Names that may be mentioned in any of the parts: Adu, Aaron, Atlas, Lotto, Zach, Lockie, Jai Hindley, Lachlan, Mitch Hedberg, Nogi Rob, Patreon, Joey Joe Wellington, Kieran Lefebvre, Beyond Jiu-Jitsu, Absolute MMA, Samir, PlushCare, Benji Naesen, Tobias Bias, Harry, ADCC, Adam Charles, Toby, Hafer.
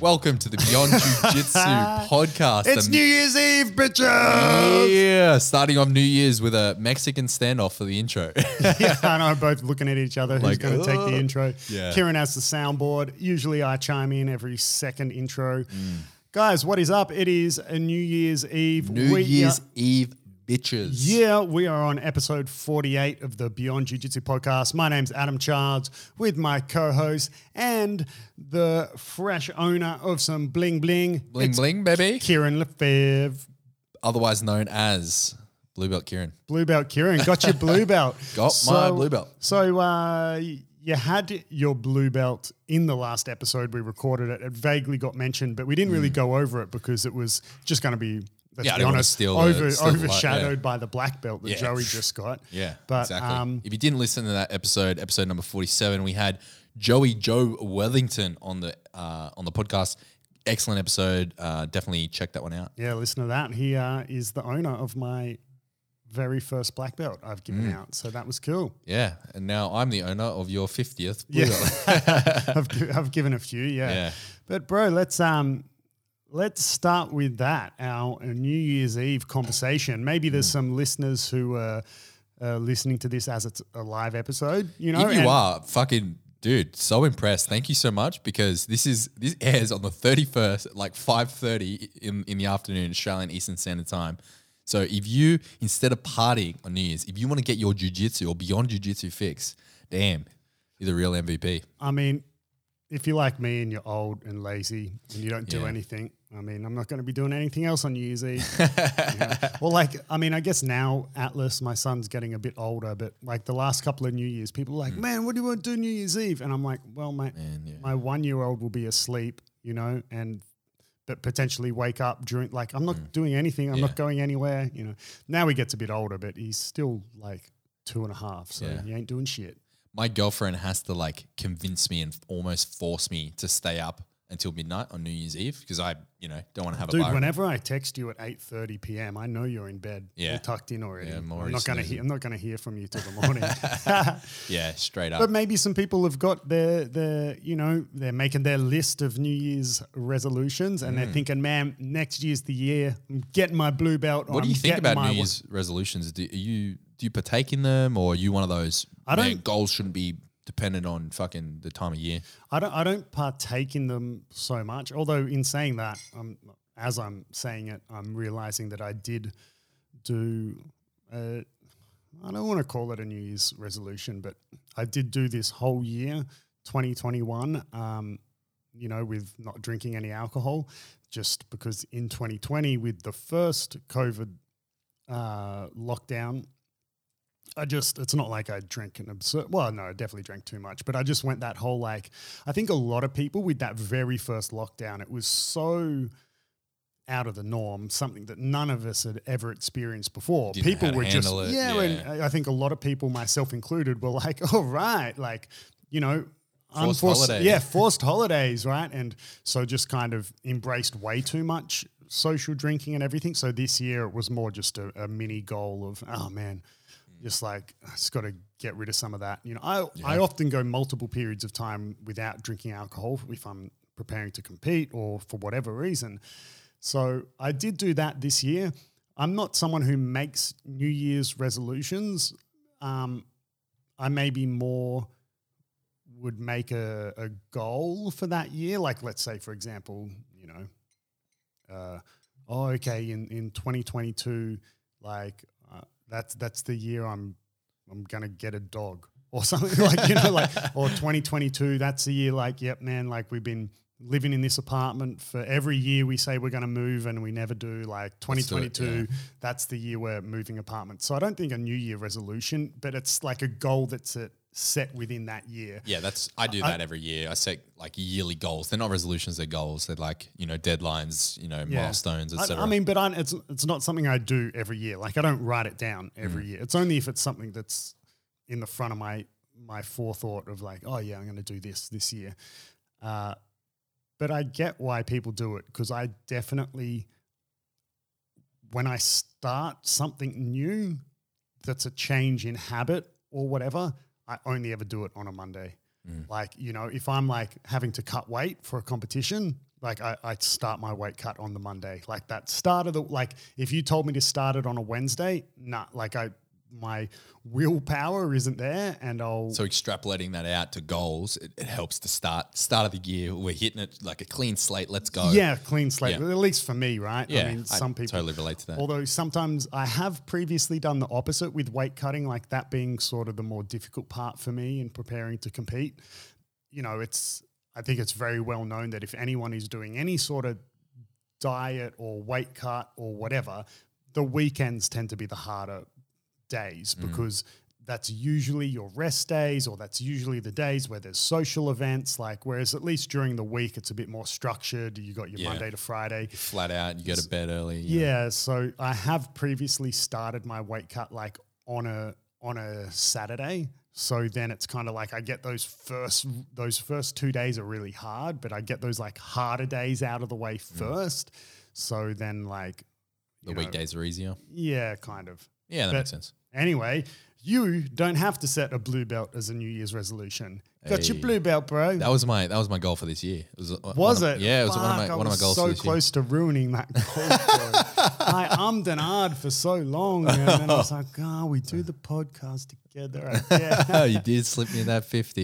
Welcome to the Beyond Jiu-Jitsu podcast. It's New Year's Eve, bitches! Yeah, starting on New Year's with a Mexican standoff for the intro. Yeah, and I'm both looking at each other who's like, going to take the intro. Yeah. Kieran has the soundboard. Usually I chime in every second intro. Mm. Guys, what is up? It is a New Year's Eve. New Year's Eve, bitches. Yeah, we are on episode 48 of the Beyond Jiu-Jitsu podcast. My name's Adam Charles with my co-host and the fresh owner of some bling bling. Bling bling, baby. Kieran Lefebvre. Otherwise known as Blue Belt Kieran. Blue Belt Kieran. Got your blue belt. My blue belt. So you had your blue belt in the last episode we recorded. It vaguely got mentioned, but we didn't really go over it because it was just going to be, overshadowed by the black belt that Joey just got. Yeah, but, exactly. If you didn't listen to that episode number 47, we had Joey Joe Wellington on the podcast. Excellent episode. Definitely check that one out. Yeah, listen to that. He is the owner of my very first black belt I've given out. So that was cool. Yeah. And now I'm the owner of your 50th blue belt. I've given a few, yeah. But bro, let's start with that, our New Year's Eve conversation. Maybe there's some listeners who are listening to this as it's a live episode, you know. If you are, fucking dude, so impressed. Thank you so much, because this airs on the 31st at like 5:30 in the afternoon, Australian Eastern Standard Time. So if you, instead of partying on New Year's, if you want to get your jiu-jitsu or Beyond Jiu-Jitsu fix, damn, you're the real MVP. I mean, if you're like me and you're old and lazy and you don't do anything, I mean, I'm not going to be doing anything else on New Year's Eve. Well, I guess now Atlas, my son's getting a bit older, but like the last couple of New Year's, people are like, man, what do you want to do New Year's Eve? And I'm like, well, my 1-year-old will be asleep, you know, and but potentially wake up during, like, I'm not doing anything. I'm not going anywhere, you know. Now he gets a bit older, but he's still like 2.5, so he ain't doing shit. My girlfriend has to like convince me and almost force me to stay up until midnight on New Year's Eve because I, you know, don't want to have a bar. Whenever I text you at 8:30 p.m., I know you're in bed. Yeah. You're tucked in already. Yeah, I'm not going to hear from you till the morning. Yeah, straight up. But maybe some people have got their, you know, they're making their list of New Year's resolutions and they're thinking, man, next year's the year. I'm getting my blue belt. What do you think about New Year's resolutions? Do you partake in them, or are you one of those goals shouldn't be dependent on fucking the time of year? I don't partake in them so much. Although in saying that, as I'm saying it, I'm realizing that I did do I don't want to call it a New Year's resolution, but I did do this whole year, 2021, you know, with not drinking any alcohol, just because in 2020 with the first COVID lockdown, it's not like I drink I definitely drank too much, but I just went that whole like, I think a lot of people with that very first lockdown, it was so out of the norm, something that none of us had ever experienced before. People were just, and I think a lot of people, myself included, were like, all right, like, you know, forced holidays, right? And so just kind of embraced way too much social drinking and everything. So this year it was more just a mini goal of, just like, I just got to get rid of some of that. You know, I often go multiple periods of time without drinking alcohol if I'm preparing to compete or for whatever reason. So I did do that this year. I'm not someone who makes New Year's resolutions. I maybe more would make a goal for that year. Like, let's say, for example, you know, in 2022, like, That's the year I'm gonna get a dog or something, like, you know, like, or 2022, that's the year, like, yep, man, like, we've been living in this apartment for every year we say we're gonna move and we never do, like, 2022, that's the year we're moving apartments. So I don't think a New Year resolution, but it's like a goal that's set within that year. Yeah, I do that every year. I set like yearly goals. They're not resolutions, they're goals. They're like, you know, deadlines, you know, milestones, etc. I mean, but it's not something I do every year. Like, I don't write it down every year. It's only if it's something that's in the front of my forethought of like, oh yeah, I'm going to do this year. But I get why people do it, because I definitely, when I start something new that's a change in habit or whatever, I only ever do it on a Monday. Like, you know, if I'm like having to cut weight for a competition, like I start my weight cut on the Monday. Like that start of the, like if you told me to start it on a Wednesday, nah, like my willpower isn't there and I'll. So extrapolating that out to goals, it helps to start of the year. We're hitting it like a clean slate. Let's go. Yeah, clean slate, at least for me, right? Yeah, I mean, some people totally relate to that. Although sometimes I have previously done the opposite with weight cutting, like that being sort of the more difficult part for me in preparing to compete. You know, I think it's very well known that if anyone is doing any sort of diet or weight cut or whatever, the weekends tend to be the harder days because that's usually your rest days or that's usually the days where there's social events, like whereas at least during the week it's a bit more structured. You got your Monday to Friday. You're flat out, you go to bed early. Yeah, so I have previously started my weight cut like on a Saturday. So then it's kind of like I get those first 2 days are really hard, but I get those like harder days out of the way first. So then like the weekdays are easier. Yeah, kind of. Yeah, that makes sense. Anyway, you don't have to set a blue belt as a New Year's resolution. Got your blue belt, bro. That was my goal for this year. Was it? Yeah, it was one of my goals for this year. I was so close to ruining that goal, bro. I ummed and ahed for so long, and then I was like, we do the podcast together. Yeah. You did slip me in that 50.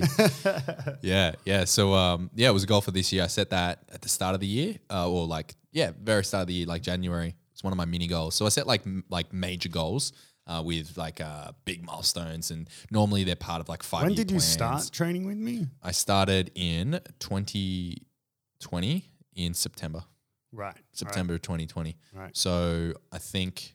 Yeah. So, it was a goal for this year. I set that at the start of the year very start of the year, like January. It's one of my mini goals. So I set like major goals with like big milestones, and normally they're part of like 5-year plans. When did you start training with me? I started in 2020 in September. Right. September of 2020. Right. So I think it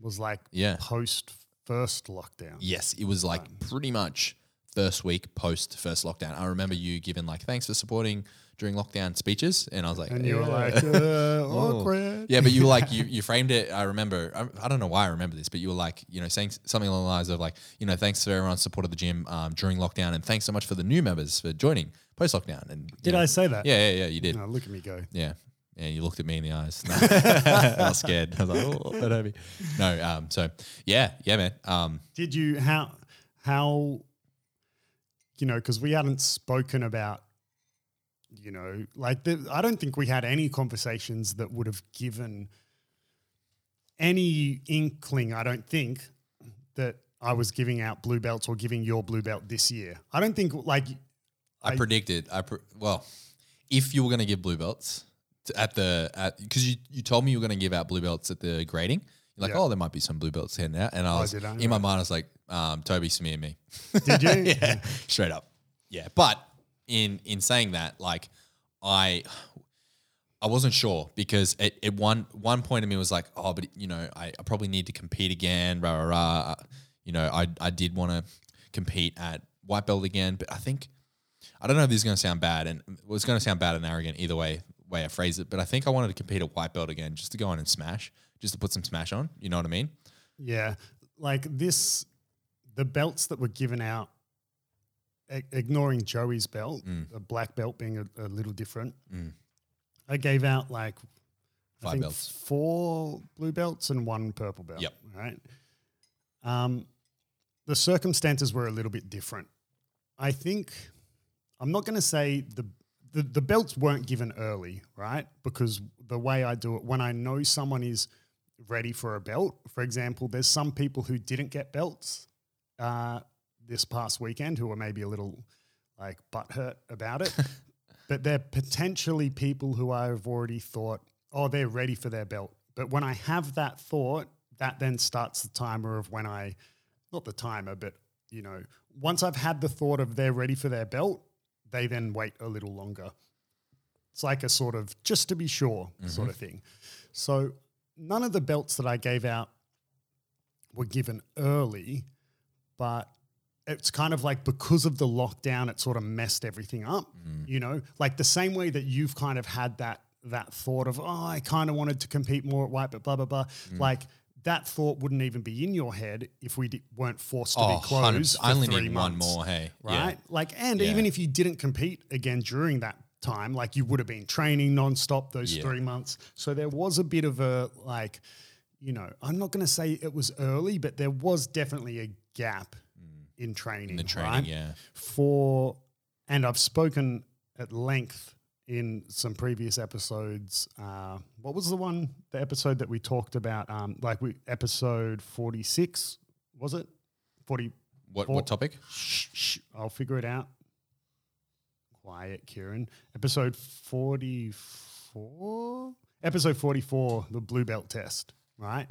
was like post first lockdown. Yes, it was like pretty much first week post first lockdown. I remember you giving like thanks for supporting during lockdown speeches, and I was like, and you were like, awkward. Yeah, but you were like, you framed it. I remember, I don't know why I remember this, but you were like, you know, saying something along the lines of like, you know, thanks for everyone's support of the gym during lockdown, and thanks so much for the new members for joining post lockdown. And did I say that? Yeah, you did. No, look at me go. Yeah, you looked at me in the eyes. No. I was scared. I was like, oh, that hurt me. No, so yeah, man. Did you how you know? Because we hadn't spoken about. You know, like I don't think we had any conversations that would have given any inkling, I don't think, that I was giving out blue belts or giving your blue belt this year. I don't think like – I predicted. Well, if you were going to give blue belts because you told me you were going to give out blue belts at the grading. You're like, there might be some blue belts handing out. And I was in my mind I was like, Toby, Samir, me. Did you? Yeah, straight up. Yeah, but – In saying that, like I wasn't sure because at one point of me was like, oh, but you know, I probably need to compete again, You know, I did want to compete at white belt again, but I think I don't know if this is going to sound bad, and well, it's going to sound bad and arrogant either way I phrase it, but I think I wanted to compete at white belt again just to go on and smash, just to put some smash on. You know what I mean? Yeah, like the belts that were given out. Ignoring Joey's belt, a black belt being a little different, I gave out like four blue belts and one purple belt. Yep. Right. The circumstances were a little bit different. I think I'm not going to say the belts weren't given early, right? Because the way I do it, when I know someone is ready for a belt, for example, there's some people who didn't get belts. This past weekend who were maybe a little like butthurt about it, but they're potentially people who I've already thought, oh, they're ready for their belt. But when I have that thought, that then starts the timer of when I, not the timer, but, you know, once I've had the thought of they're ready for their belt, they then wait a little longer. It's like a sort of just to be sure sort of thing. So none of the belts that I gave out were given early, but it's kind of like because of the lockdown, it sort of messed everything up, you know, like the same way that you've kind of had that thought of, oh, I kind of wanted to compete more at white, but blah, blah, blah. Like that thought wouldn't even be in your head if we weren't forced to be closed for 3 months. I only need one more, hey. Right? Yeah. Like, and even if you didn't compete again during that time, like you would have been training nonstop those 3 months. So there was a bit of a like, you know, I'm not going to say it was early, but there was definitely a gap in training, right? For And I've spoken at length in some previous episodes. What was the episode that we talked about? Episode 46, was it? 40. What topic? Shh, I'll figure it out. Quiet, Kieran. Episode 44? Episode 44, the blue belt test, right?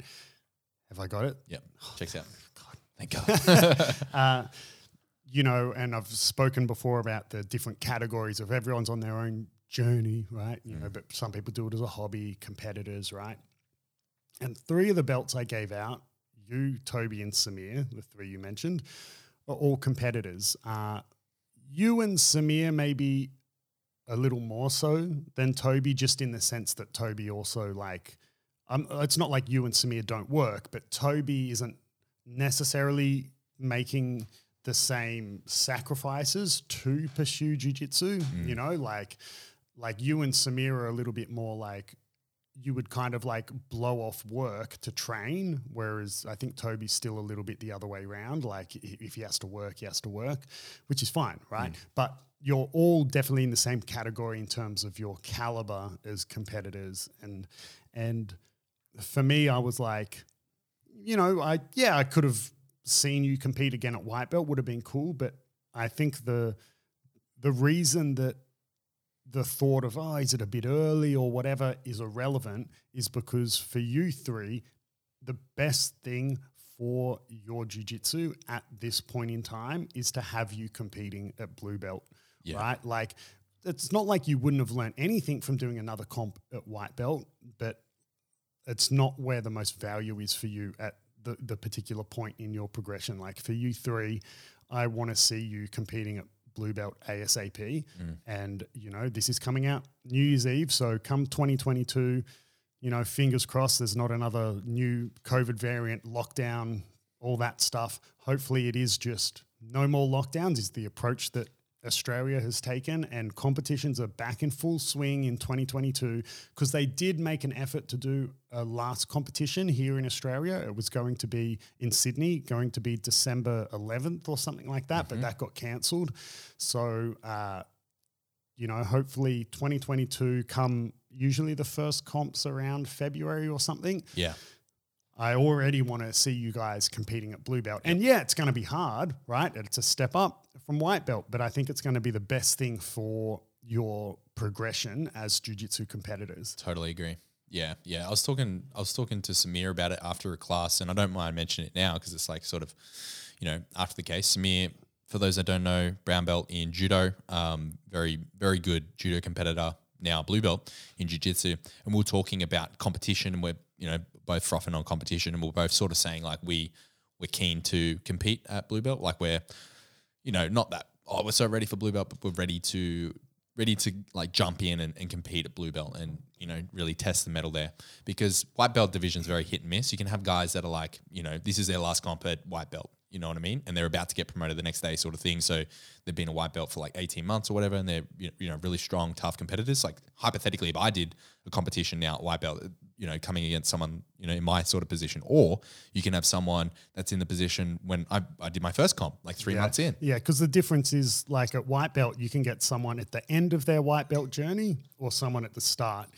Have I got it? Yep, checks out. God, thank God. And I've spoken before about the different categories of everyone's on their own journey, right? You know, but some people do it as a hobby, competitors, right? And three of the belts I gave out, you, Toby, and Samir, the three you mentioned, are all competitors. You and Samir maybe a little more so than Toby, just in the sense that Toby also it's not like you and Samir don't work, but Toby isn't necessarily making the same sacrifices to pursue jiu-jitsu, like you and Samir are a little bit more like you would kind of like blow off work to train, whereas I think Toby's still a little bit the other way around. Like if he has to work, which is fine, right? But you're all definitely in the same category in terms of your caliber as competitors. And for me, I was like, I could have seen you compete again at white belt, would have been cool, but I think the reason that the thought of, is it a bit early or whatever is irrelevant is because for you three, the best thing for your jiu-jitsu at this point in time is to have you competing at blue belt, right? Like it's not like you wouldn't have learned anything from doing another comp at white belt, but it's not where the most value is for you at the particular point in your progression. Like for you three, I want to see you competing at blue belt ASAP. And, this is coming out New Year's Eve. So come 2022, fingers crossed there's not another new COVID variant, lockdown, all that stuff. Hopefully it is just no more lockdowns is the approach that Australia has taken, and competitions are back in full swing in 2022 because they did make an effort to do a last competition here in Australia. It was going to be in Sydney, going to be December 11th or something like that, but that got cancelled. So, hopefully 2022 come, usually the first comps around February or something. Yeah. I already want to see you guys competing at blue belt. And it's going to be hard, right? It's a step up from white belt, but I think it's going to be the best thing for your progression as jiu-jitsu competitors. Totally agree. Yeah. I was talking to Samir about it after a class, and I don't mind mentioning it now because it's like sort of, after the case. Samir, for those that don't know, brown belt in judo, very, very good judo competitor, now blue belt in jiu-jitsu. And we're talking about competition, and we're, both frothing on competition, and we're both sort of saying like we're keen to compete at blue belt. Like we're, not that we're so ready for blue belt, but we're ready to like jump in and compete at blue belt and, really test the metal there, because white belt division is very hit and miss. You can have guys that are like, this is their last comp at white belt, you know what I mean? And they're about to get promoted the next day sort of thing. So they've been a white belt for like 18 months or whatever, and they're, really strong, tough competitors. Like hypothetically, if I did a competition now at white belt, coming against someone, in my sort of position, or you can have someone that's in the position when I did my first comp, like three months in. Yeah, because the difference is like at white belt, you can get someone at the end of their white belt journey or someone at the start.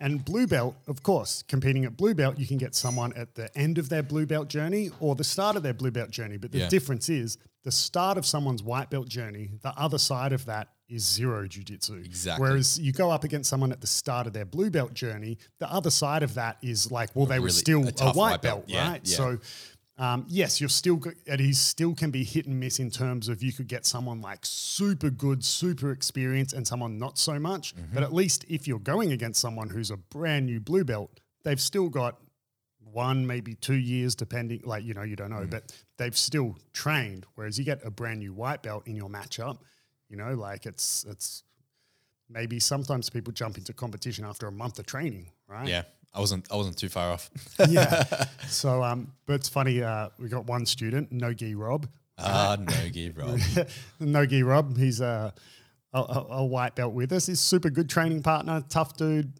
And blue belt, of course, competing at blue belt, you can get someone at the end of their blue belt journey or the start of their blue belt journey. But the difference is the start of someone's white belt journey, the other side of that is zero jiu-jitsu. Exactly. Whereas you go up against someone at the start of their blue belt journey, the other side of that is like, well, they were really still a white belt, right? Yeah. So, yes, you're still – it is still can be hit and miss in terms of you could get someone like super good, super experienced, and someone not so much. But at least if you're going against someone who's a brand new blue belt, they've still got 1, maybe 2 years depending – like, you don't know. But they've still trained, whereas you get a brand new white belt in your matchup, like it's maybe sometimes people jump into competition after a month of training, right? Yeah. I wasn't too far off. So, but it's funny. We got one student, Nogi Rob. Nogi Rob. Nogi Rob. He's a white belt with us. He's a super good training partner, tough dude.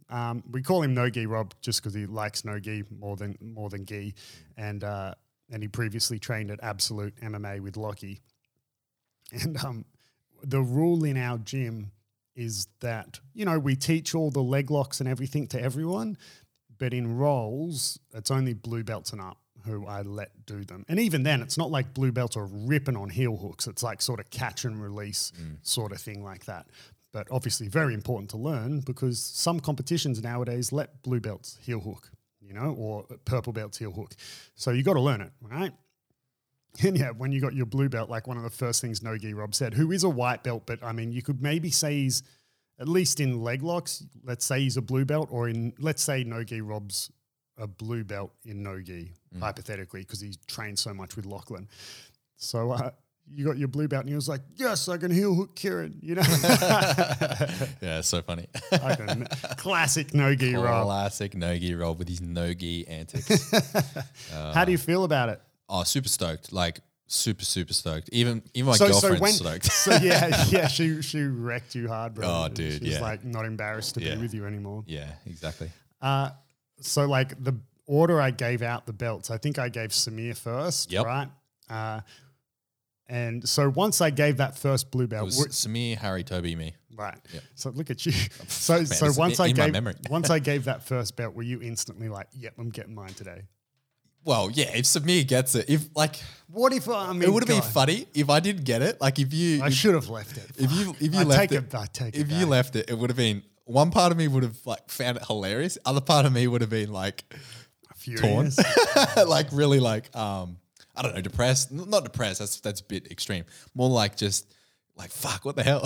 We call him Nogi Rob just because he likes Nogi more than gi, and he previously trained at Absolute MMA with Lockie. And the rule in our gym is that, you know, we teach all the leg locks and everything to everyone, but in roles, it's only blue belts and up who I let do them. And even then, it's not like blue belts are ripping on heel hooks. It's like sort of catch and release sort of thing like that. But obviously very important to learn, because some competitions nowadays let blue belts heel hook, you know, or purple belts heel hook. So you got to learn it, right? And yeah, when you got your blue belt, like one of the first things Nogi Rob said, who is a white belt, but I mean, you could maybe say he's, at least in leg locks, let's say he's a blue belt, or in, let's say Nogi Rob's a blue belt in Nogi, hypothetically, because he's trained so much with Lachlan. So you got your blue belt and he was like, yes, I can heel hook Kieran, you know? Yeah, it's so funny. Classic Nogi Rob. Classic Nogi Rob with his Nogi antics. How do you feel about it? Oh, super stoked! Like super stoked. Even my girlfriend's stoked. So yeah, she wrecked you hard, bro. Oh, dude, she's like not embarrassed to be with you anymore. Yeah, exactly. So like the order I gave out the belts, I think I gave Samir first, right? And so once I gave that first blue belt, it was Samir, Harry, Toby, me. Right. Yep. So look at you. So once I gave that first belt, were you instantly like, "Yep, I'm getting mine today"? Well, yeah, if Samir gets it, if like, what if I mean, it would have been funny if I didn't get it. Like I should have left it. If you left it, it would have been, one part of me would have like found it hilarious. Other part of me would have been like furious, torn, like really like, I don't know, depressed, not depressed. That's a bit extreme. More like just like, fuck, what the hell?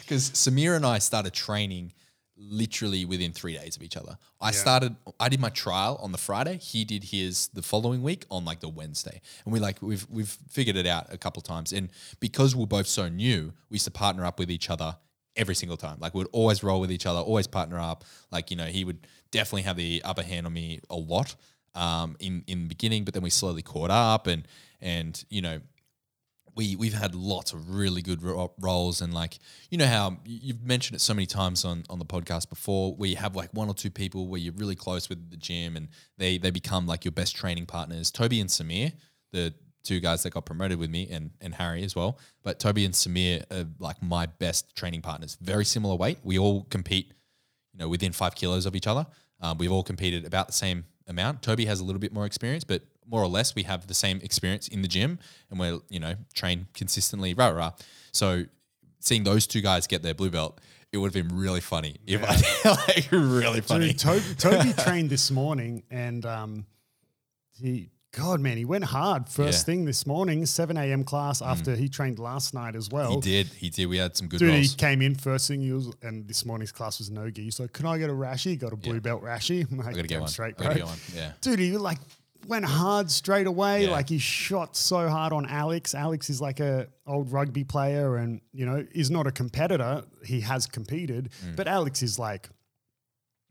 Because Samir and I started training literally within 3 days of each other. I did my trial on the Friday. He did his the following week on like the Wednesday. And we've figured it out a couple of times. And because we're both so new, we used to partner up with each other every single time. Like we'd always roll with each other, always partner up. Like, you know, he would definitely have the upper hand on me a lot in the beginning, but then we slowly caught up and you know, We've had lots of really good roles, and like, you know how you've mentioned it so many times on the podcast before, where you have like one or two people where you're really close with the gym and they become like your best training partners. Toby and Samir, the two guys that got promoted with me, and Harry as well, but Toby and Samir are like my best training partners. Very similar weight. We all compete, you know, within 5 kilos of each other. We've all competed about the same amount. Toby has a little bit more experience, but more or less, we have the same experience in the gym, and we're, you know, train consistently. So seeing those two guys get their blue belt, it would have been really funny. If I like really funny. So Toby trained this morning, and he went hard first thing this morning, 7 a.m. class after he trained last night as well. He did. We had some good rolls. He came in first thing, and this morning's class was no gi. So can I get a rashy? Got a blue belt rashy. I'm like, I gotta get one. Yeah, dude, you like. Went hard straight away. Yeah. Like he shot so hard on Alex. Alex is like a old rugby player, and you know is not a competitor. He has competed, but Alex is like,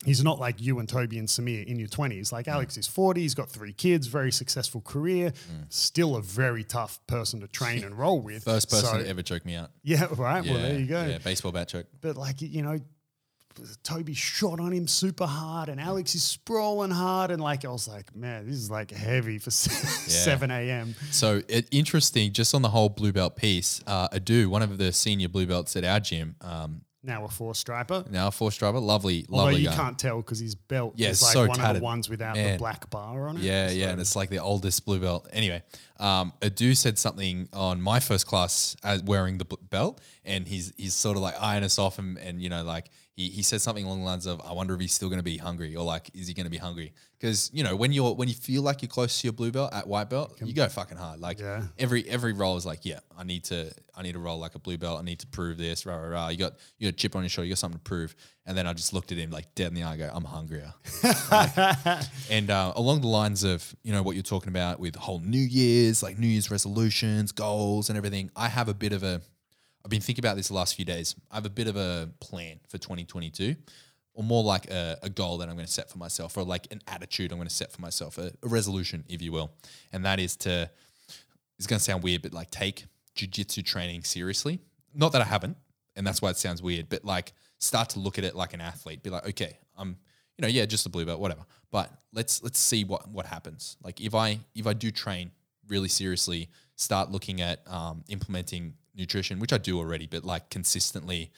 he's not like you and Toby and Samir in your 20s. Like Alex is 40. He's got 3 kids, very successful career, still a very tough person to train and roll with. First person to ever choke me out. Yeah, right. Yeah, well, there you go. Yeah, baseball bat choke. But like, you know, Toby shot on him super hard, and Alex is sprawling hard, and like I was like, man, this is like heavy for 7 a.m. So interesting, just on the whole blue belt piece, Adu, one of the senior blue belts at our gym, now a 4-striper, lovely guy. You can't tell because his belt is like so one tatted. Of the ones without the black bar on it. Yeah, and it's like the oldest blue belt. Anyway, Adu said something on my first class as wearing the belt, and he's sort of like eyeing us off, and you know, like he said something along the lines of, I wonder if he's still going to be hungry, or like, is he going to be hungry? Because, you know, when you feel like you're close to your blue belt at white belt, you go fucking hard. Like every roll is like, yeah, I need to roll like a blue belt. I need to prove this. You got a chip on your shoulder. You got something to prove. And then I just looked at him like dead in the eye. I go, I'm hungrier. Along the lines of, you know, what you're talking about with whole New Year's, like New Year's resolutions, goals and everything. I've been thinking about this the last few days. I have a bit of a plan for 2022, or more like a goal that I'm going to set for myself, or like an attitude I'm going to set for myself, a resolution, if you will. And that is to, it's going to sound weird, but like take jiu-jitsu training seriously. Not that I haven't, and that's why it sounds weird, but like start to look at it like an athlete. Be like, okay, I'm, you know, yeah, just a blue belt, whatever. But let's see what happens. Like if I do train really seriously, start looking at implementing nutrition, which I do already, but like consistently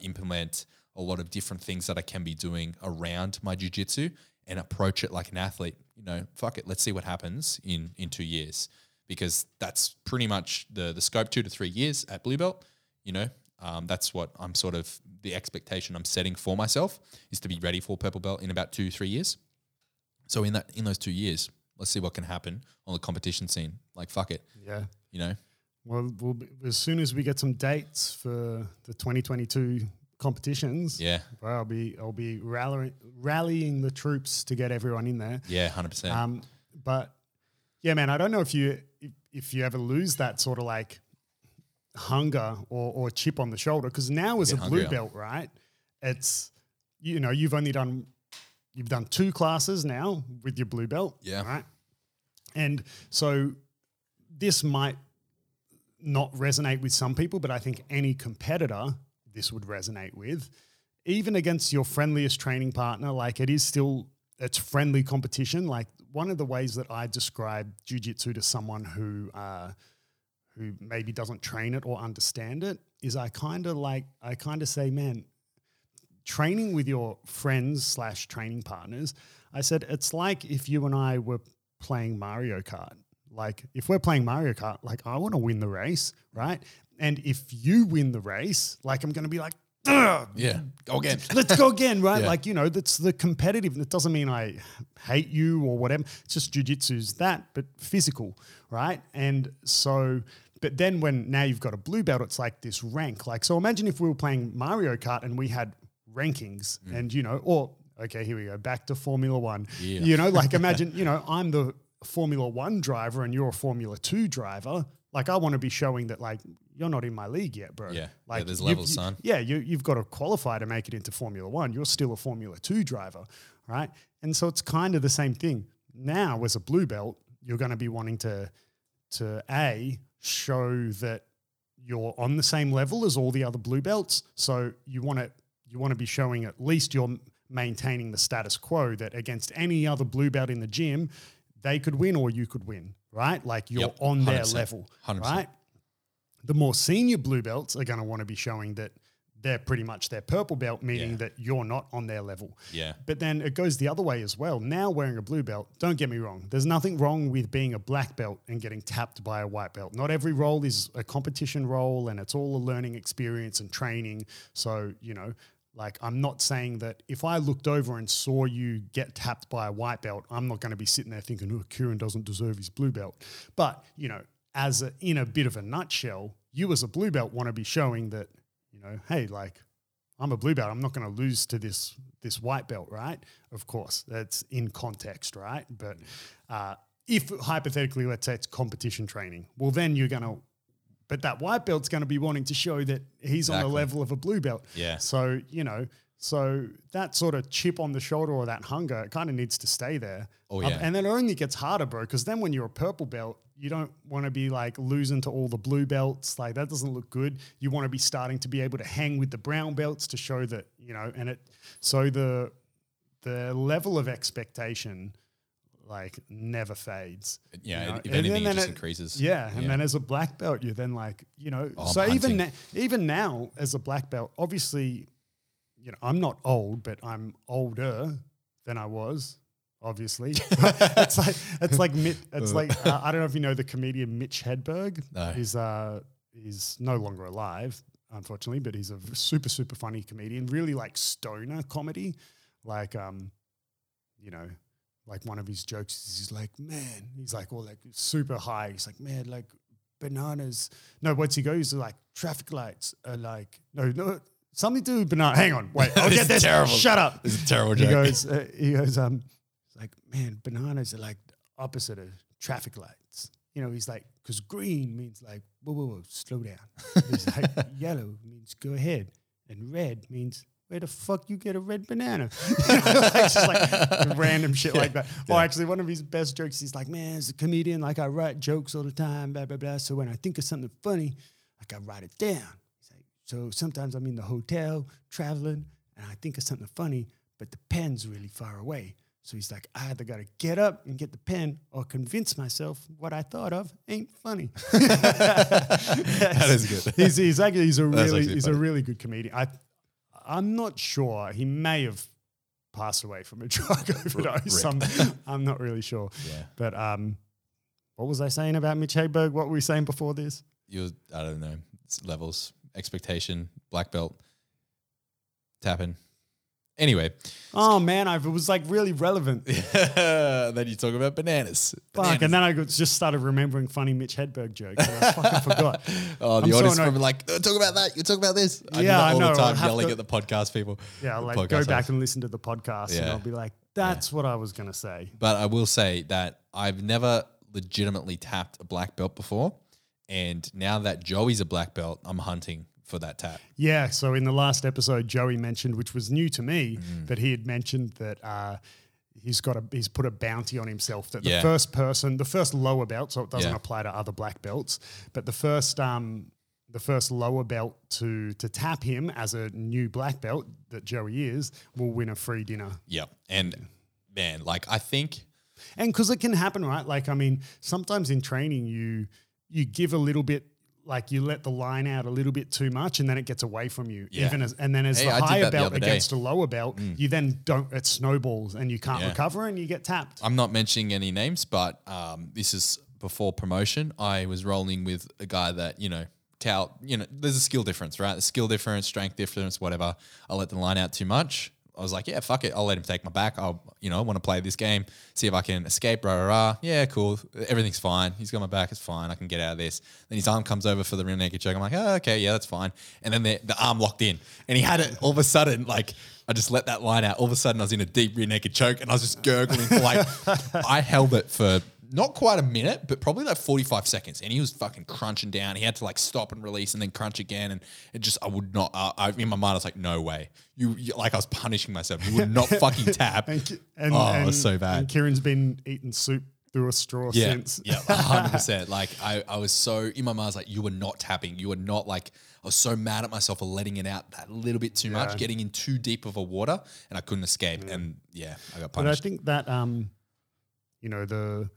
implement a lot of different things that I can be doing around my jiu-jitsu and approach it like an athlete. You know, fuck it, let's see what happens in 2 years, because that's pretty much the scope, 2 to 3 years at blue belt. You know, that's what I'm sort of, the expectation I'm setting for myself is to be ready for purple belt in about 2-3 years. So in those 2 years, let's see what can happen on the competition scene. Like, fuck it. Yeah. You know? Well, as soon as we get some dates for the 2022 competitions, yeah, bro, I'll be rallying the troops to get everyone in there. Yeah, 100%. But yeah, man, I don't know if you ever lose that sort of like hunger or chip on the shoulder, because now as a blue belt, right, it's, you know, you've done 2 classes now with your blue belt, yeah, right, and so this might not resonate with some people, but I think any competitor this would resonate with, even against your friendliest training partner. Like, it is still, it's friendly competition. Like, one of the ways that I describe jiu-jitsu to someone who maybe doesn't train it or understand it is I kind of say, man, training with your friends / training partners, I said, it's like if you and I were playing Mario Kart. Like, if we're playing Mario Kart, like, I want to win the race, right? And if you win the race, like, I'm going to be like, yeah, go again. Let's go again, right? Yeah. Like, you know, that's the competitive. It doesn't mean I hate you or whatever. It's just jiu-jitsu's that, but physical, right? And so, but then now you've got a blue belt, it's like this rank. Like, so imagine if we were playing Mario Kart and we had rankings and, you know, or, okay, here we go, back to Formula One. Yeah. You know, like, imagine, you know, I'm the Formula One driver and you're a Formula Two driver. Like, I want to be showing that, like, you're not in my league yet, bro. Yeah, like, yeah, there's levels, son. Yeah, you've got to qualify to make it into Formula One. You're still a Formula Two driver, right? And so it's kind of the same thing. Now, as a blue belt, you're going to be wanting to show that you're on the same level as all the other blue belts. So you want to be showing at least you're maintaining the status quo, that against any other blue belt in the gym, they could win or you could win, right? Like, you're on their level, 100%. Right? The more senior blue belts are going to want to be showing that they're pretty much their purple belt, meaning that you're not on their level. Yeah. But then it goes the other way as well. Now, wearing a blue belt, don't get me wrong, there's nothing wrong with being a black belt and getting tapped by a white belt. Not every role is a competition role, and it's all a learning experience and training. So, you know, like, I'm not saying that if I looked over and saw you get tapped by a white belt, I'm not going to be sitting there thinking, oh, Kieran doesn't deserve his blue belt. But, you know, in a bit of a nutshell, you as a blue belt want to be showing that, you know, hey, like, I'm a blue belt. I'm not going to lose to this white belt, right? Of course, that's in context, right? But if hypothetically, let's say it's competition training, well, then you're going to, but that white belt's going to be wanting to show that he's on the level of a blue belt. Yeah. So, you know, so that sort of chip on the shoulder or that hunger, it kind of needs to stay there. Oh, yeah. And then it only gets harder, bro, because then when you're a purple belt, you don't want to be like losing to all the blue belts. Like, that doesn't look good. You want to be starting to be able to hang with the brown belts to show that, you know, and it, so the level of expectation, like, never fades. Yeah, if anything, it just increases. Yeah, and then as a black belt, you're then like, you know, so even now as a black belt, obviously, you know, I'm not old, but I'm older than I was, obviously. it's like I don't know if you know the comedian Mitch Hedberg. No. He's no longer alive, unfortunately, but he's a super, super funny comedian, really like stoner comedy, like, you know, like one of his jokes is he's like, man, bananas. No, what's he goes to like traffic lights are like, no, something to do with banana. Hang on, wait, I'll get this. Terrible. Shut up. This is a terrible joke. He goes, it's like, man, bananas are like the opposite of traffic lights. You know, he's like, because green means like, whoa, slow down. He's like, yellow means go ahead. And red means, where the fuck you get a red banana? You know, like, just like random shit like that. Yeah. Or actually, one of his best jokes, he's like, man, as a comedian, like, I write jokes all the time, blah, blah, blah. So when I think of something funny, like, I write it down. He's like, so sometimes I'm in the hotel traveling and I think of something funny, but the pen's really far away. So he's like, I either got to get up and get the pen or convince myself what I thought of ain't funny. That is good. He's a really good comedian. I'm not sure. He may have passed away from a drug overdose. I'm not really sure. Yeah. But what was I saying about Mitch Hedberg? What were we saying before this? I don't know, levels, expectation, black belt, tapping. Anyway. Oh, man, it was like really relevant. Then you talk about bananas. Fuck, and then I just started remembering funny Mitch Hedberg jokes and I fucking forgot. Oh, the audience probably like, talk about that, you talk about this. I do that all the time, yelling at the podcast people. Yeah, like go back and listen to the podcast and I'll be like, that's what I was going to say. But I will say that I've never legitimately tapped a black belt before, and now that Joey's a black belt, I'm hunting for that tap. Yeah, so in the last episode, Joey mentioned, which was new to me, that he had mentioned that he's put a bounty on himself that the first person, the first lower belt, so it doesn't apply to other black belts, but the first lower belt to tap him as a new black belt that Joey is will win a free dinner. Yeah, and man, like I think, and because it can happen, right? Like I mean, sometimes in training you give a little bit. Like you let the line out a little bit too much and then it gets away from you. Yeah. As the higher belt against the lower belt, you then don't – it snowballs and you can't recover and you get tapped. I'm not mentioning any names, but this is before promotion. I was rolling with a guy that, there's a skill difference, right? The skill difference, strength difference, whatever. I let the line out too much. I was like, yeah, fuck it. I'll let him take my back. I want to play this game, see if I can escape, Yeah, cool. Everything's fine. He's got my back. It's fine. I can get out of this. Then his arm comes over for the rear naked choke. I'm like, oh, okay, yeah, that's fine. And then the arm locked in. And he had it all of a sudden, like I just let that line out. All of a sudden I was in a deep rear naked choke and I was just gurgling for I held it for not quite a minute, but probably 45 seconds. And he was fucking crunching down. He had to stop and release and then crunch again. And it just, I would not, in my mind, I was like, no way. I was punishing myself. You would not fucking tap. It was so bad. And Kieran's been eating soup through a straw since. Yeah, 100%. I was so, in my mind, I was like, you were not tapping. You were not I was so mad at myself for letting it out that little bit too much, getting in too deep of a water, and I couldn't escape. Yeah. And I got punished. But I think that,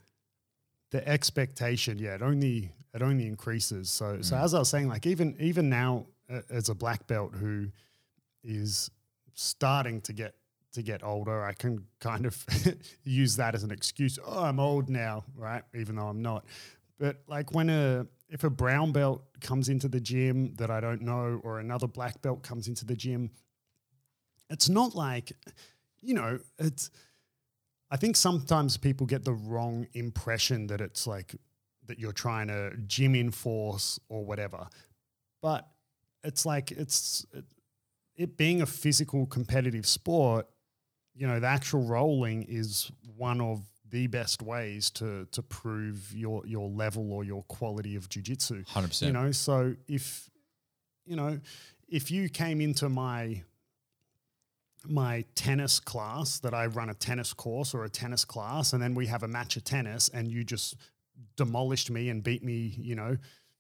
the expectation, it only increases. So as I was saying, even now as a black belt who is starting to get older, I can kind of use that as an excuse. Oh, I'm old now, right? Even though I'm not. But if a brown belt comes into the gym that I don't know, or another black belt comes into the gym, it's not I think sometimes people get the wrong impression that it's that you're trying to gym enforce or whatever. But it being a physical competitive sport, the actual rolling is one of the best ways to prove your level or your quality of jiu-jitsu. 100%. So if you came into my tennis class, that I run a tennis course or a tennis class, and then we have a match of tennis and you just demolished me and beat me,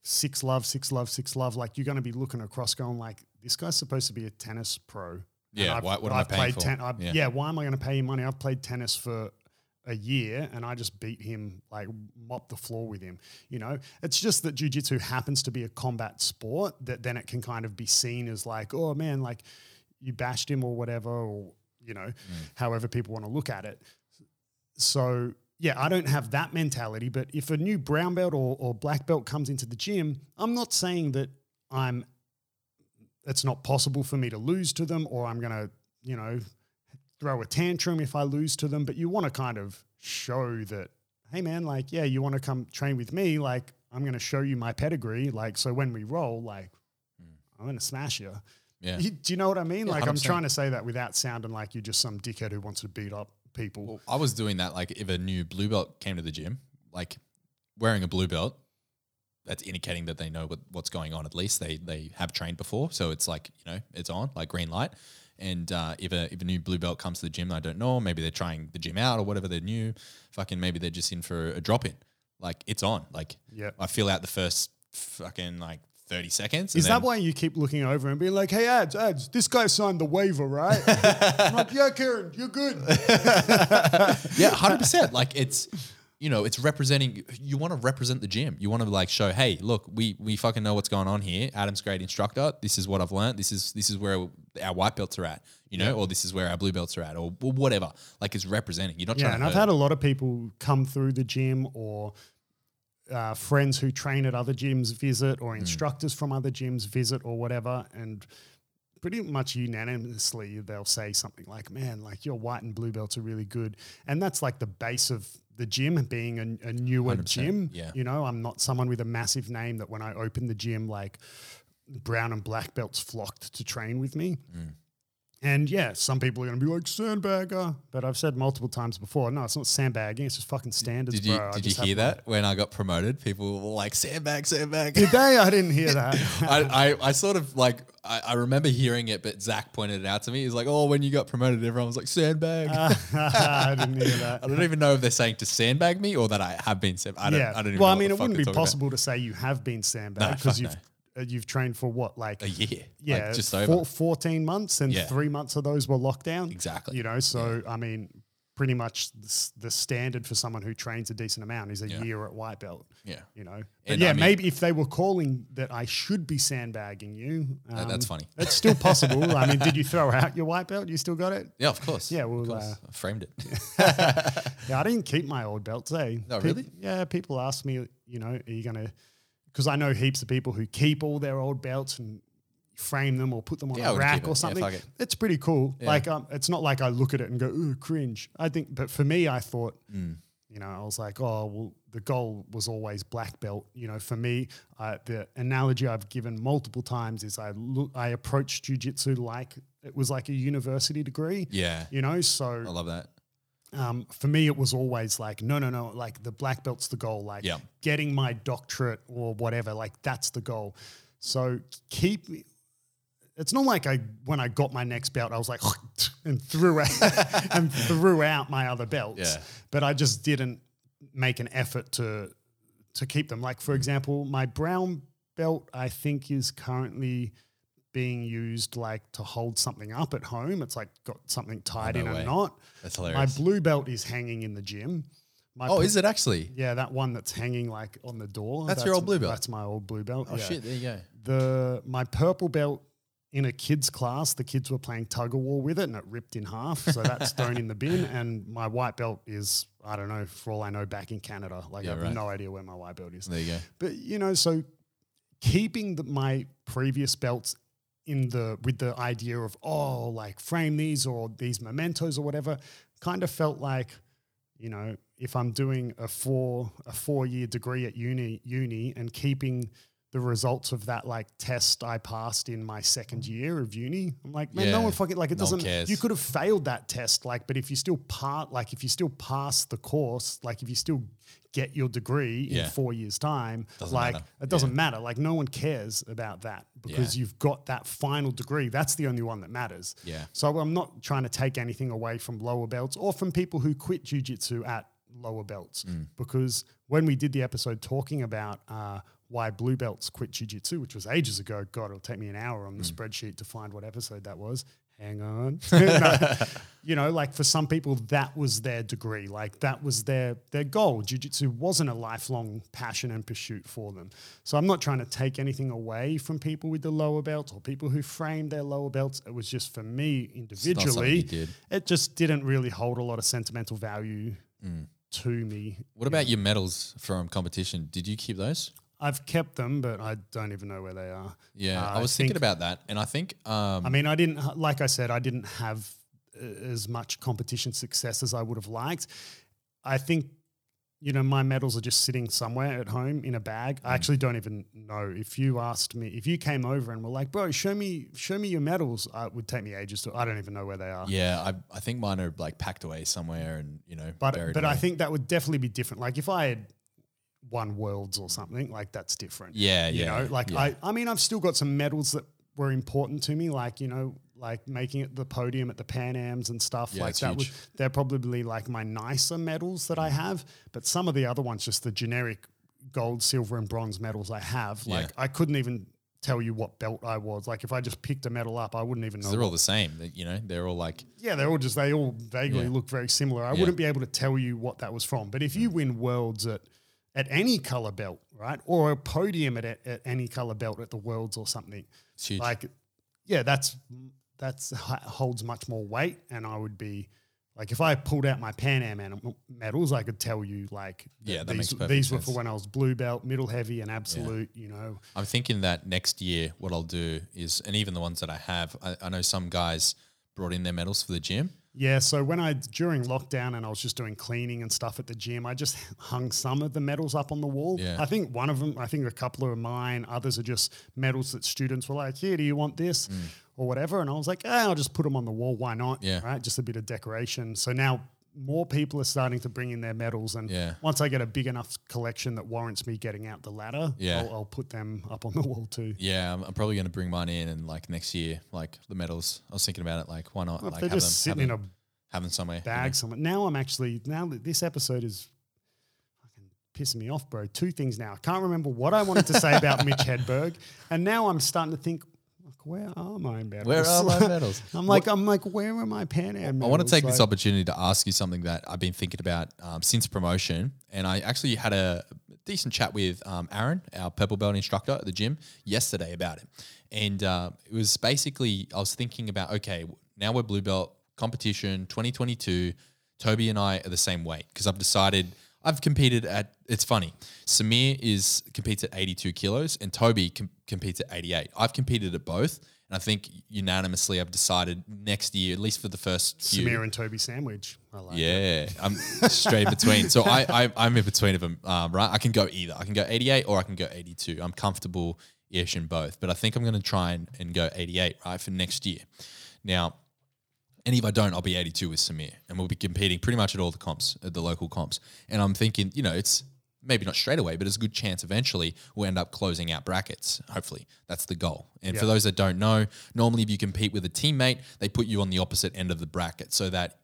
6-love, 6-love, 6-love. You're going to be looking across going this guy's supposed to be a tennis pro. Yeah, what am I paying for? Why am I going to pay you money? I've played tennis for a year and I just beat him, mopped the floor with him. It's just that jiu-jitsu happens to be a combat sport that then it can kind of be seen as oh man, you bashed him or whatever, or, however people want to look at it. So, I don't have that mentality. But if a new brown belt or black belt comes into the gym, I'm not saying that it's not possible for me to lose to them or I'm going to, throw a tantrum if I lose to them. But you want to kind of show that, hey, man, you want to come train with me? I'm going to show you my pedigree. So when we roll, I'm going to smash you. Yeah. Do you know what I mean? Yeah, I'm trying to say that without sounding like you're just some dickhead who wants to beat up people. Well, I was doing that if a new blue belt came to the gym, wearing a blue belt, that's indicating that they know what's going on. At least they have trained before. So it's it's on, green light. And if a new blue belt comes to the gym, I don't know, maybe they're trying the gym out or whatever, they're new, maybe they're just in for a drop in. It's on. I fill out the first 30 seconds. Is that why you keep looking over and being like, hey, ads, this guy signed the waiver, right? I'm like, yeah, Kieran, you're good. Yeah, 100%. Like it's, you know, it's representing, you want to represent the gym. You want to like show, hey, look, we fucking know what's going on here. Adam's great instructor. This is what I've learned. This is where our white belts are at, you know, or this is where our blue belts are at or whatever. Like it's representing. You're not trying to I've had a lot of people come through the gym or – friends who train at other gyms visit or instructors from other gyms visit or whatever, and pretty much unanimously they'll say something like, man, like your white and blue belts are really good. And that's like the base of the gym being a newer gym. Yeah. You know, I'm not someone with a massive name that when I opened the gym, like brown and black belts flocked to train with me. Mm. And yeah, some people are going to be like, sandbagger. But I've said multiple times before, no, it's not sandbagging. It's just fucking standards, bro. Did you hear that? When I got promoted, people were like, sandbag. Today I didn't hear that. I sort of like, I remember hearing it, but Zach pointed it out to me. He's like, oh, when you got promoted, everyone was like, sandbag. I didn't hear that. I don't even know if they're saying to sandbag me or that I have been sandbagged. I don't even know. Well, I mean, it wouldn't be possible to say you have been sandbagged because you've trained for what, like a year? Yeah, like just over 14 months, and 3 months of those were lockdown. Exactly. You know, so I mean, pretty much the standard for someone who trains a decent amount is a year at white belt. Yeah, you know. But and yeah, I mean, maybe if they were calling that I should be sandbagging you, that's funny. It's still possible. I mean, did you throw out your white belt? You still got it? Yeah, of course. Yeah, well, I framed it. Yeah, I didn't keep my old belts. No, really? Yeah, people ask me, you know, are you gonna? Because I know heaps of people who keep all their old belts and frame them or put them on a rack or something. Yeah, it's pretty cool. Yeah. Like it's not like I look at it and go, ooh, cringe. I think, but for me, I thought, you know, I was like, oh, well, the goal was always black belt. You know, for me, the analogy I've given multiple times is I approached jiu-jitsu like it was like a university degree. Yeah. You know, so. I love that. For me, it was always like, no, like the black belt's the goal, like getting my doctorate or whatever, like that's the goal. So it's not like when I got my next belt, I was like, and threw out my other belts, but I just didn't make an effort to keep them. Like, for example, my brown belt, I think is currently being used like to hold something up at home. It's like got something tied in a knot. That's hilarious. My blue belt is hanging in the gym. Is it actually? Yeah, that one that's hanging like on the door. That's your old blue belt? That's my old blue belt. Oh, shit, there you go. My purple belt in a kid's class, the kids were playing tug-of-war with it and it ripped in half, so that's thrown in the bin. And my white belt is, I don't know, for all I know, back in Canada. Like I have no idea where my white belt is. There you go. But, you know, so keeping my previous belts with the idea of, oh, like frame these or these mementos or whatever, kind of felt like, you know, if I'm doing a 4-year degree at uni and keeping the results of that like test I passed in my second year of uni, I'm like, man, no one fucking like it doesn't. You could have failed that test, like, but if you still pass the course, like if you still get your degree in 4 years' time, it doesn't matter. Like no one cares about that because you've got that final degree. That's the only one that matters. Yeah. So I'm not trying to take anything away from lower belts or from people who quit jiu-jitsu at lower belts because when we did the episode talking about why blue belts quit jiu-jitsu, which was ages ago. God, it'll take me an hour on the spreadsheet to find what episode that was. Hang on. You know, like for some people, that was their degree. Like that was their goal. Jiu-jitsu wasn't a lifelong passion and pursuit for them. So I'm not trying to take anything away from people with the lower belts or people who framed their lower belts. It was just for me individually, it just didn't really hold a lot of sentimental value to me. What about your medals from competition? Did you keep those? I've kept them, but I don't even know where they are. Yeah, I was thinking about that, and I think I mean, I didn't – like I said, I didn't have as much competition success as I would have liked. I think, you know, my medals are just sitting somewhere at home in a bag. I actually don't even know. If you asked me – if you came over and were like, bro, show me your medals, it would take me ages to – I don't even know where they are. Yeah, I think mine are like packed away somewhere and, you know, But away. I think that would definitely be different. Like if I had – won worlds or something, like that's different. You know, like I mean, I've still got some medals that were important to me, like, you know, like making it the podium at the Pan Ams and stuff like that. They're probably like my nicer medals that I have, but some of the other ones, just the generic gold, silver and bronze medals I have, like I couldn't even tell you what belt I was. Like if I just picked a medal up, I wouldn't even know. They're all the same, you know. They're all like they all vaguely look very similar. I wouldn't be able to tell you what that was from. But if you win worlds at any color belt, right, or a podium at any color belt at the worlds or something, it's huge. That's holds much more weight. And I would be like, if I pulled out my Pan Am medals, I could tell you like these were for when I was blue belt, middle heavy, and absolute. Yeah. You know, I'm thinking that next year what I'll do is, and even the ones that I have, I know some guys brought in their medals for the gym. Yeah, so during lockdown and I was just doing cleaning and stuff at the gym, I just hung some of the medals up on the wall. Yeah. I think a couple are mine. Others are just medals that students were like, here, do you want this or whatever? And I was like, I'll just put them on the wall. Why not? Yeah. Right, just a bit of decoration. So now more people are starting to bring in their medals. And once I get a big enough collection that warrants me getting out the ladder, I'll put them up on the wall too. Yeah, I'm probably going to bring mine in and like next year, like the medals. I was thinking about it, like why not? Well, like they're just sitting in a having somewhere bag somewhere. Now that this episode is fucking pissing me off, bro. Two things now. I can't remember what I wanted to say about Mitch Hedberg, and now I'm starting to think, where are my medals? I'm like, where are my Pan Am medals? I want to take this opportunity to ask you something that I've been thinking about since promotion, and I actually had a decent chat with Aaron, our purple belt instructor at the gym, yesterday about it. And it was basically, I was thinking about, okay, now we're blue belt competition 2022. Toby and I are the same weight because I've decided I've competed at. It's funny. Samir competes at 82 kilos, and Toby competes at 88. I've competed at both, and I think unanimously I've decided next year, at least for the first few. Samir and Toby sandwich. I like that. I'm straight in between. So I'm in between of them, right? I can go either. I can go 88 or I can go 82. I'm comfortable-ish in both, but I think I'm going to try and go 88, right, for next year. Now, and if I don't, I'll be 82 with Samir, and we'll be competing pretty much at all the comps, at the local comps. And I'm thinking, you know, it's maybe not straight away, but it's a good chance eventually we'll end up closing out brackets, hopefully. That's the goal. And for those that don't know, normally if you compete with a teammate, they put you on the opposite end of the bracket so that,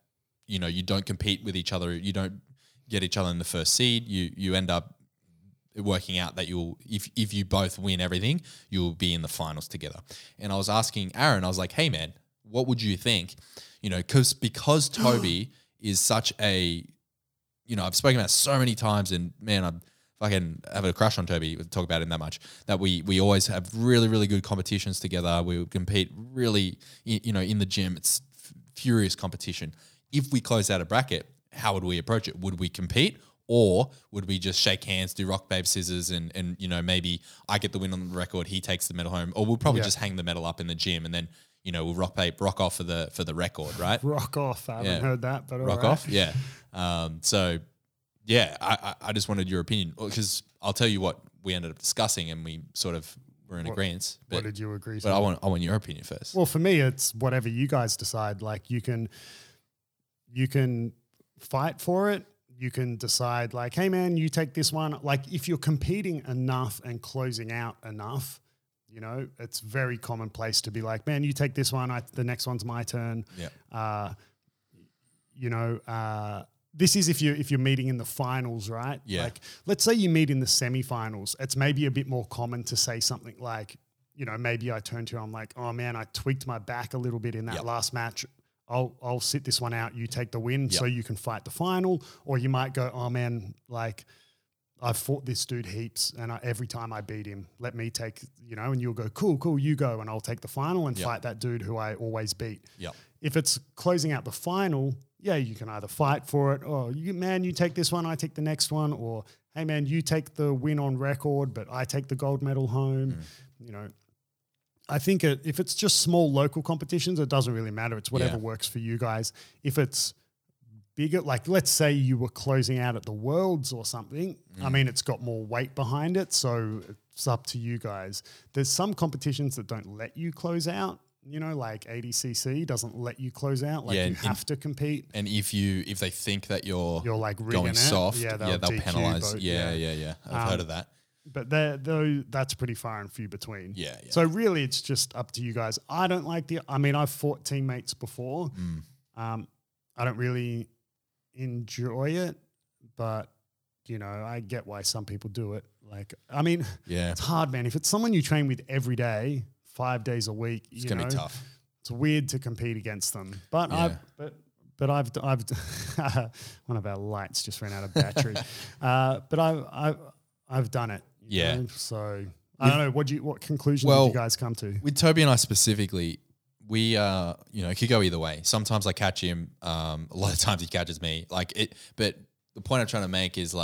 you know, you don't compete with each other. You don't get each other in the first seed. You end up working out that you'll, if you both win everything, you'll be in the finals together. And I was asking Aaron, I was like, hey, man, what would you think? You know, because Toby is such a, you know, I've spoken about so many times, and man, I fucking have a crush on Toby. We talk about him that much that we always have really, really good competitions together. We compete really, you know, in the gym. It's furious competition. If we close out a bracket, how would we approach it? Would we compete? Or would we just shake hands, do rock, paper, scissors, and you know, maybe I get the win on the record, he takes the medal home, or we'll probably just hang the medal up in the gym and then, you know, we'll rock off for the record, right? Rock off. I haven't heard that, but all right. Rock off, yeah. So, yeah, I just wanted your opinion because I'll tell you what we ended up discussing, and we sort of were in agreement. What did you agree to? But I want your opinion first. Well, for me, it's whatever you guys decide. Like you can fight for it. You can decide like, hey, man, you take this one. Like if you're competing enough and closing out enough, you know, it's very commonplace to be like, man, you take this one, the next one's my turn. Yeah. You know, this is if you're meeting in the finals, right? Yeah. Like, let's say you meet in the semifinals. It's maybe a bit more common to say something like, you know, maybe I turn to you, I'm like, oh, man, I tweaked my back a little bit in that last match. I'll sit this one out. You take the win so you can fight the final. Or you might go, oh, man, like – I've fought this dude heaps and every time I beat him, let me take, you know, and you'll go, cool, you go, and I'll take the final and fight that dude who I always beat. Yep. If it's closing out the final, you can either fight for it or, you take this one, I take the next one, or, hey, man, you take the win on record but I take the gold medal home, you know. I think if it's just small local competitions, it doesn't really matter. It's whatever works for you guys. If it's bigger, like let's say you were closing out at the Worlds or something. I mean, it's got more weight behind it, so it's up to you guys. There's some competitions that don't let you close out, you know, like ADCC doesn't let you close out. Like you have to compete. And if they think that you're like going soft, they'll penalize. I've heard of that. But though that's pretty far and few between. Yeah. So really it's just up to you guys. I don't like I've fought teammates before. I don't really enjoy it, but you know, I get why some people do it. Like, I mean, yeah, it's hard, man. If it's someone you train with every day, 5 days a week, it's going to be tough. It's weird to compete against them. But yeah. I've one of our lights just ran out of battery. But I've done it. Yeah. Know? So I don't know. What conclusion did you guys come to? With Toby and I specifically, we could go either way. Sometimes I catch him. A lot of times he catches me. But the point I'm trying to make is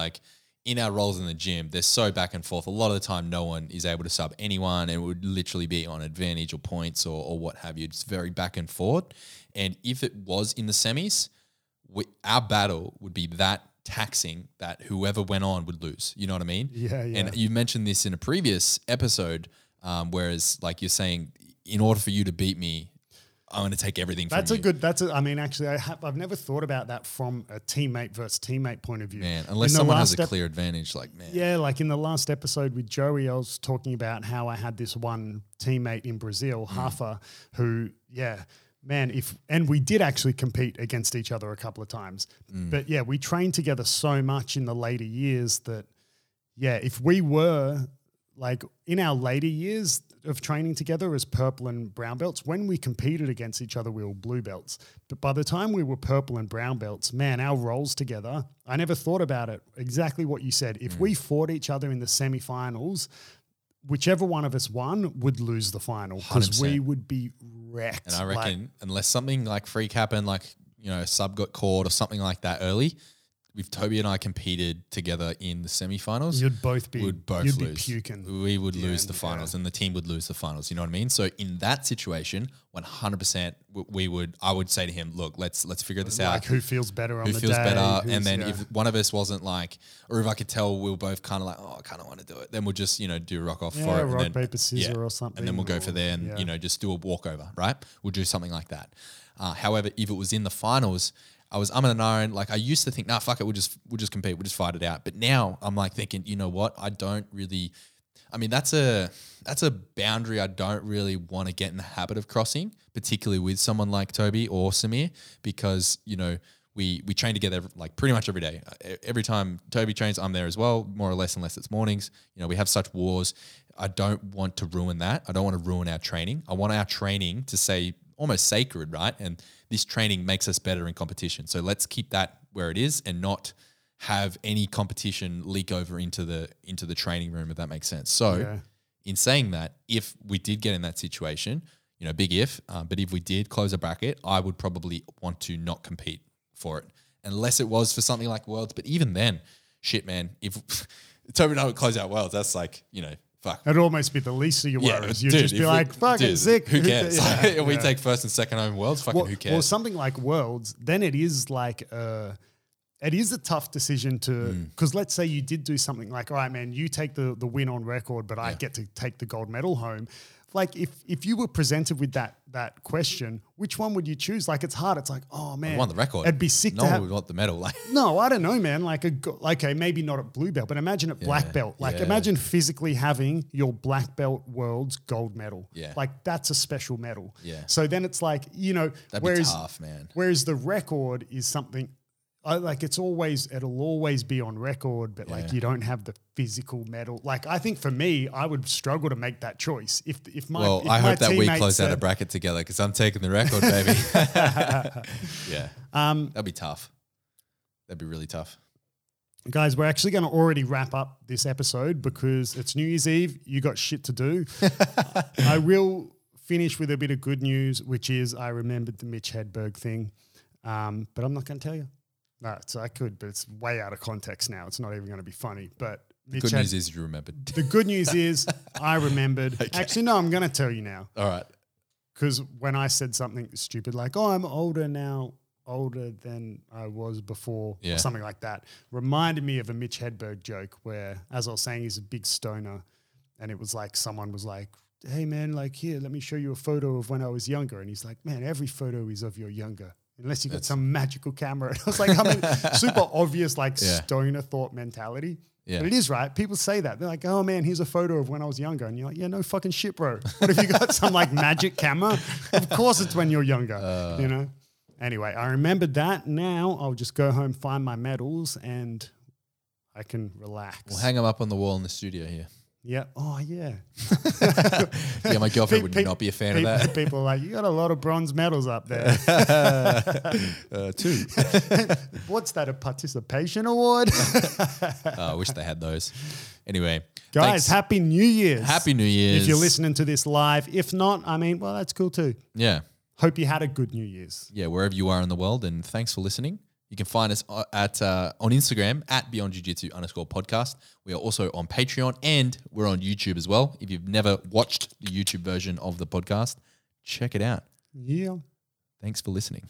in our roles in the gym, they're so back and forth. A lot of the time, no one is able to sub anyone, and it would literally be on advantage or points or what have you. It's very back and forth. And if it was in the semis, our battle would be that taxing that whoever went on would lose. You know what I mean? Yeah, yeah. And you mentioned this in a previous episode, whereas you're saying, in order for you to beat me, I'm going to take everything from you. I've never thought about that from a teammate versus teammate point of view. Man, unless someone has a clear advantage, man. Yeah, in the last episode with Joey, I was talking about how I had this one teammate in Brazil, Hafer, who, and we did actually compete against each other a couple of times. But yeah, we trained together so much in the later years that, if we were in our later years of training together as purple and brown belts, when we competed against each other, we were blue belts. But by the time we were purple and brown belts, man, our roles together, I never thought about it. Exactly what you said. If we fought each other in the semifinals, whichever one of us won would lose the final because we would be wrecked. And I reckon unless something freak happened, a sub got caught or something like that early, if Toby and I competed together in the semifinals, we'd both lose. Be puking. We would lose the finals, and the team would lose the finals. You know what I mean? So in that situation, 100%, I would say to him, "Look, let's figure this out. Who feels better on the day? And then if one of us wasn't or if I could tell we were both kind of oh, I kind of want to do it, then we'll just do rock off for it, rock and then, paper scissors or something, and then we'll go for there and just do a walkover, right? We'll do something like that. However, if it was in the finals, I was umming and ahhing. I used to think, nah, fuck it, we'll just compete, we'll just fight it out. But now I'm thinking, you know what? I don't really. I mean, that's a boundary I don't really want to get in the habit of crossing, particularly with someone like Toby or Samir, because we train together pretty much every day. Every time Toby trains, I'm there as well, more or less, unless it's mornings. We have such wars. I don't want to ruin that. I don't want to ruin our training. I want our training to say. Almost sacred, right? And this training makes us better in competition. So let's keep that where it is and not have any competition leak over into the training room, if that makes sense. So in saying that, if we did get in that situation, big if, but if we did close a bracket, I would probably want to not compete for it unless it was for something like Worlds. But even then, shit, man, if Toby and I would close out Worlds, that's fuck. It'd almost be the least of your worries. You'd just be fuck, it's sick. Who cares? We take first and second home Worlds, who cares? Well, something like Worlds, then it is it is a tough decision to – because let's say you did do something all right, man, you take the win on record, but I get to take the gold medal home. If you were presented with that question, which one would you choose? It's hard. It's oh, man. I won the record. It'd be sick to have. No, we want the medal. No, I don't know, man. Okay, maybe not at blue belt, but imagine at black belt. Imagine physically having your black belt world's gold medal. Yeah. That's a special medal. Yeah. So then it's that'd be tough, man. Whereas the record is something – it'll always be on record, but you don't have the physical medal. I think for me, I would struggle to make that choice. I hope that we close out a bracket together because I'm taking the record, baby. Yeah. That'd be tough. That'd be really tough. Guys, we're actually going to already wrap up this episode because it's New Year's Eve. You got shit to do. I will finish with a bit of good news, which is I remembered the Mitch Hedberg thing, but I'm not going to tell you. No, I could, but it's way out of context now. It's not even going to be funny. But the good news is you remembered. The good news is I remembered. Okay. Actually, no, I'm going to tell you now. All right. Because when I said something stupid I'm older now, older than I was before, or something like that, reminded me of a Mitch Hedberg joke where, as I was saying, he's a big stoner, and it was someone was hey, man, here, let me show you a photo of when I was younger. And he's man, every photo is of your younger. Unless you got some magical camera. I was super obvious, stoner thought mentality. Yeah. But it is right. People say that. They're oh, man, here's a photo of when I was younger. And you're yeah, no fucking shit, bro. What if you got some magic camera? Of course it's when you're younger, ? Anyway, I remembered that. Now I'll just go home, find my medals, and I can relax. We'll hang them up on the wall in the studio here. Yeah. Oh, yeah. Yeah, my girlfriend would not be a fan of that. People are like, you got a lot of bronze medals up there. Two. What's that, a participation award? Oh, I wish they had those. Anyway. Guys, thanks. Happy New Year's. Happy New Year's. If you're listening to this live. If not, I mean, well, that's cool too. Yeah. Hope you had a good New Year's. Yeah, wherever you are in the world, and thanks for listening. You can find us at on Instagram at beyondjiu-jitsu_podcast. We are also on Patreon, and we're on YouTube as well. If you've never watched the YouTube version of the podcast, check it out. Yeah. Thanks for listening.